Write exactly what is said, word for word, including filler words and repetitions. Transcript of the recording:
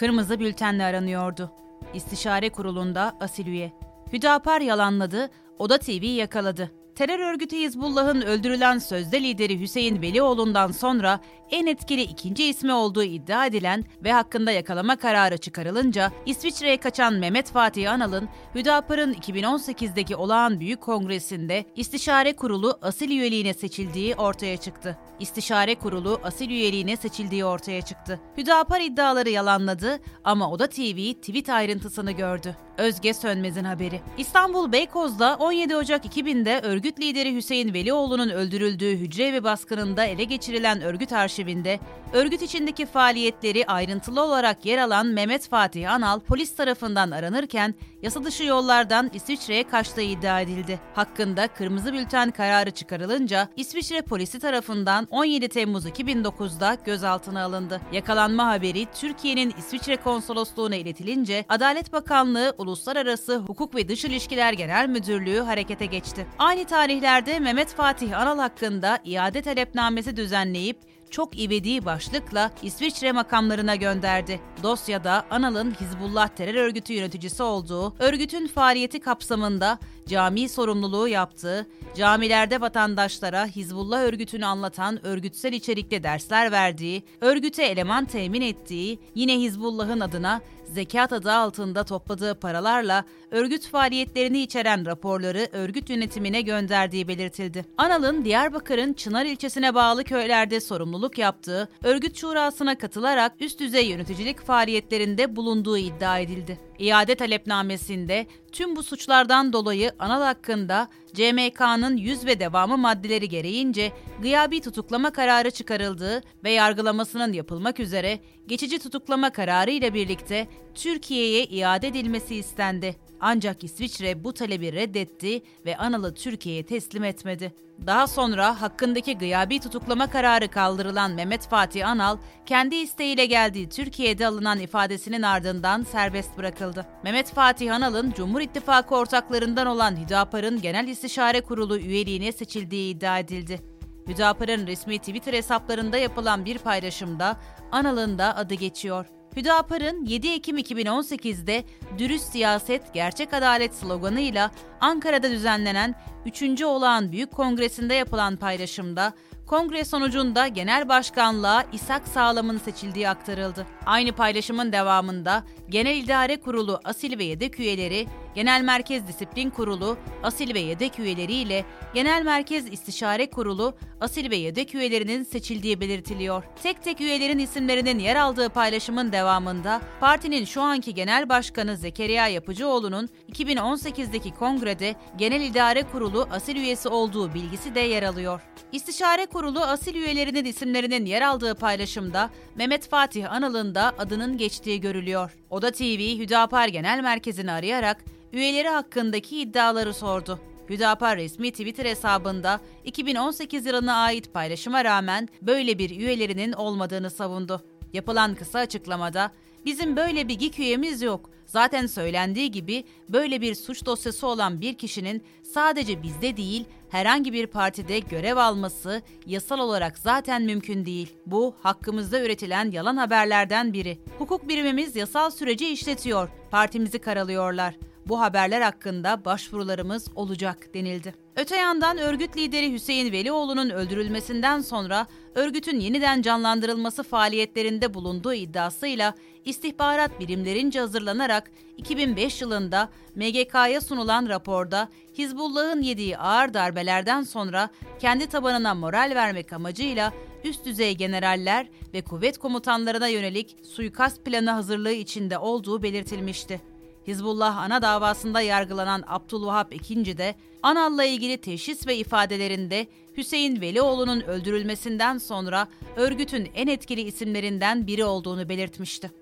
Kırmızı Bülten'le aranıyordu. İstişare Kurulu'nda asil üye. HÜDA PAR yalanladı, Odatv'yi yakaladı. Terör örgütü Hizbullah'ın öldürülen sözde lideri Hüseyin Velioğlu'ndan sonra en etkili ikinci ismi olduğu iddia edilen ve hakkında yakalama kararı çıkarılınca İsviçre'ye kaçan Mehmet Fatih Anal'ın HÜDA PAR'ın iki bin on sekizdeki Olağan Büyük Kongresi'nde İstişare Kurulu asil üyeliğine seçildiği ortaya çıktı. İstişare Kurulu asil üyeliğine seçildiği ortaya çıktı. HÜDA PAR iddiaları yalanladı ama Odatv tweet ayrıntısını gördü. Özge Sönmez'in haberi. İstanbul Beykoz'da on yedi Ocak iki binde örgüt lideri Hüseyin Velioğlu'nun öldürüldüğü hücreevi baskınında ele geçirilen örgüt arşivinde, örgüt içindeki faaliyetleri ayrıntılı olarak yer alan Mehmet Fatih Anal, polis tarafından aranırken yasa dışı yollardan İsviçre'ye kaçtığı iddia edildi. Hakkında Kırmızı Bülten kararı çıkarılınca İsviçre polisi tarafından on yedi Temmuz iki bin dokuzda gözaltına alındı. Yakalanma haberi Türkiye'nin İsviçre Konsolosluğu'na iletilince Adalet Bakanlığı Uluslararası Hukuk ve Dış İlişkiler Genel Müdürlüğü harekete geçti. Aynı tarihlerde Mehmet Fatih Anal hakkında iade talepnamesi düzenleyip çok ivedi başlıkla İsviçre makamlarına gönderdi. Dosyada Anal'ın Hizbullah terör örgütü yöneticisi olduğu, örgütün faaliyeti kapsamında cami sorumluluğu yaptığı, camilerde vatandaşlara Hizbullah örgütünü anlatan örgütsel içerikli dersler verdiği, örgüte eleman temin ettiği, yine Hizbullah'ın adına zekat adı altında topladığı paralarla örgüt faaliyetlerini içeren raporları örgüt yönetimine gönderdiği belirtildi. Anal'ın Diyarbakır'ın Çınar ilçesine bağlı köylerde sorumluluk yaptığı, örgüt şurasına katılarak üst düzey yöneticilik faaliyetlerinde bulunduğu iddia edildi. İade talepnamesinde tüm bu suçlardan dolayı Anal hakkında C M K'nın yüz ve devamı maddeleri gereğince gıyabi tutuklama kararı çıkarıldığı ve yargılamasının yapılmak üzere geçici tutuklama kararı ile birlikte Türkiye'ye iade edilmesi istendi. Ancak İsviçre bu talebi reddetti ve Anal'ı Türkiye'ye teslim etmedi. Daha sonra hakkındaki gıyabi tutuklama kararı kaldırılan Mehmet Fatih Anal, kendi isteğiyle geldiği Türkiye'de alınan ifadesinin ardından serbest bırakıldı. Mehmet Fatih Anal'ın Cumhur İttifakı ortaklarından olan HÜDA PAR'ın Genel İstişare Kurulu üyeliğine seçildiği iddia edildi. HÜDA PAR'ın resmi Twitter hesaplarında yapılan bir paylaşımda Anal'ın da adı geçiyor. HÜDA PAR'ın yedi Ekim iki bin on sekizde "Dürüst Siyaset, Gerçek Adalet" sloganıyla Ankara'da düzenlenen üçüncü Olağan Büyük Kongresi'nde yapılan paylaşımda kongre sonucunda genel başkanlığa İshak Sağlam'ın seçildiği aktarıldı. Aynı paylaşımın devamında Genel İdare Kurulu asil ve yedek üyeleri, Genel Merkez Disiplin Kurulu asil ve yedek üyeleri ile Genel Merkez İstişare Kurulu asil ve yedek üyelerinin seçildiği belirtiliyor. Tek tek üyelerin isimlerinin yer aldığı paylaşımın devamında partinin şu anki Genel Başkanı Zekeriya Yapıcıoğlu'nun iki bin on sekizdeki kongrede Genel İdare Kurulu asil üyesi olduğu bilgisi de yer alıyor. İstişare Kurulu asil üyelerinin isimlerinin yer aldığı paylaşımda Mehmet Fatih Anal'ın da adının geçtiği görülüyor. Odatv, HÜDA PAR Genel Merkezi'ni arayarak üyeleri hakkındaki iddiaları sordu. HÜDA PAR resmi Twitter hesabında iki bin on sekiz yılına ait paylaşıma rağmen böyle bir üyelerinin olmadığını savundu. Yapılan kısa açıklamada, "Bizim böyle bir G İ K üyemiz yok. Zaten söylendiği gibi böyle bir suç dosyası olan bir kişinin sadece bizde değil, herhangi bir partide görev alması yasal olarak zaten mümkün değil. Bu hakkımızda üretilen yalan haberlerden biri. Hukuk birimimiz yasal süreci işletiyor. Partimizi karalıyorlar. Bu haberler hakkında başvurularımız olacak" denildi. Öte yandan örgüt lideri Hüseyin Velioğlu'nun öldürülmesinden sonra örgütün yeniden canlandırılması faaliyetlerinde bulunduğu iddiasıyla istihbarat birimlerince hazırlanarak iki bin beş yılında M G K'ya sunulan raporda Hizbullah'ın yediği ağır darbelerden sonra kendi tabanına moral vermek amacıyla üst düzey generaller ve kuvvet komutanlarına yönelik suikast planı hazırlığı içinde olduğu belirtilmişti. Hizbullah ana davasında yargılanan Abdülvahap ikinci de Anal'la ilgili teşhis ve ifadelerinde Hüseyin Velioğlu'nun öldürülmesinden sonra örgütün en etkili isimlerinden biri olduğunu belirtmişti.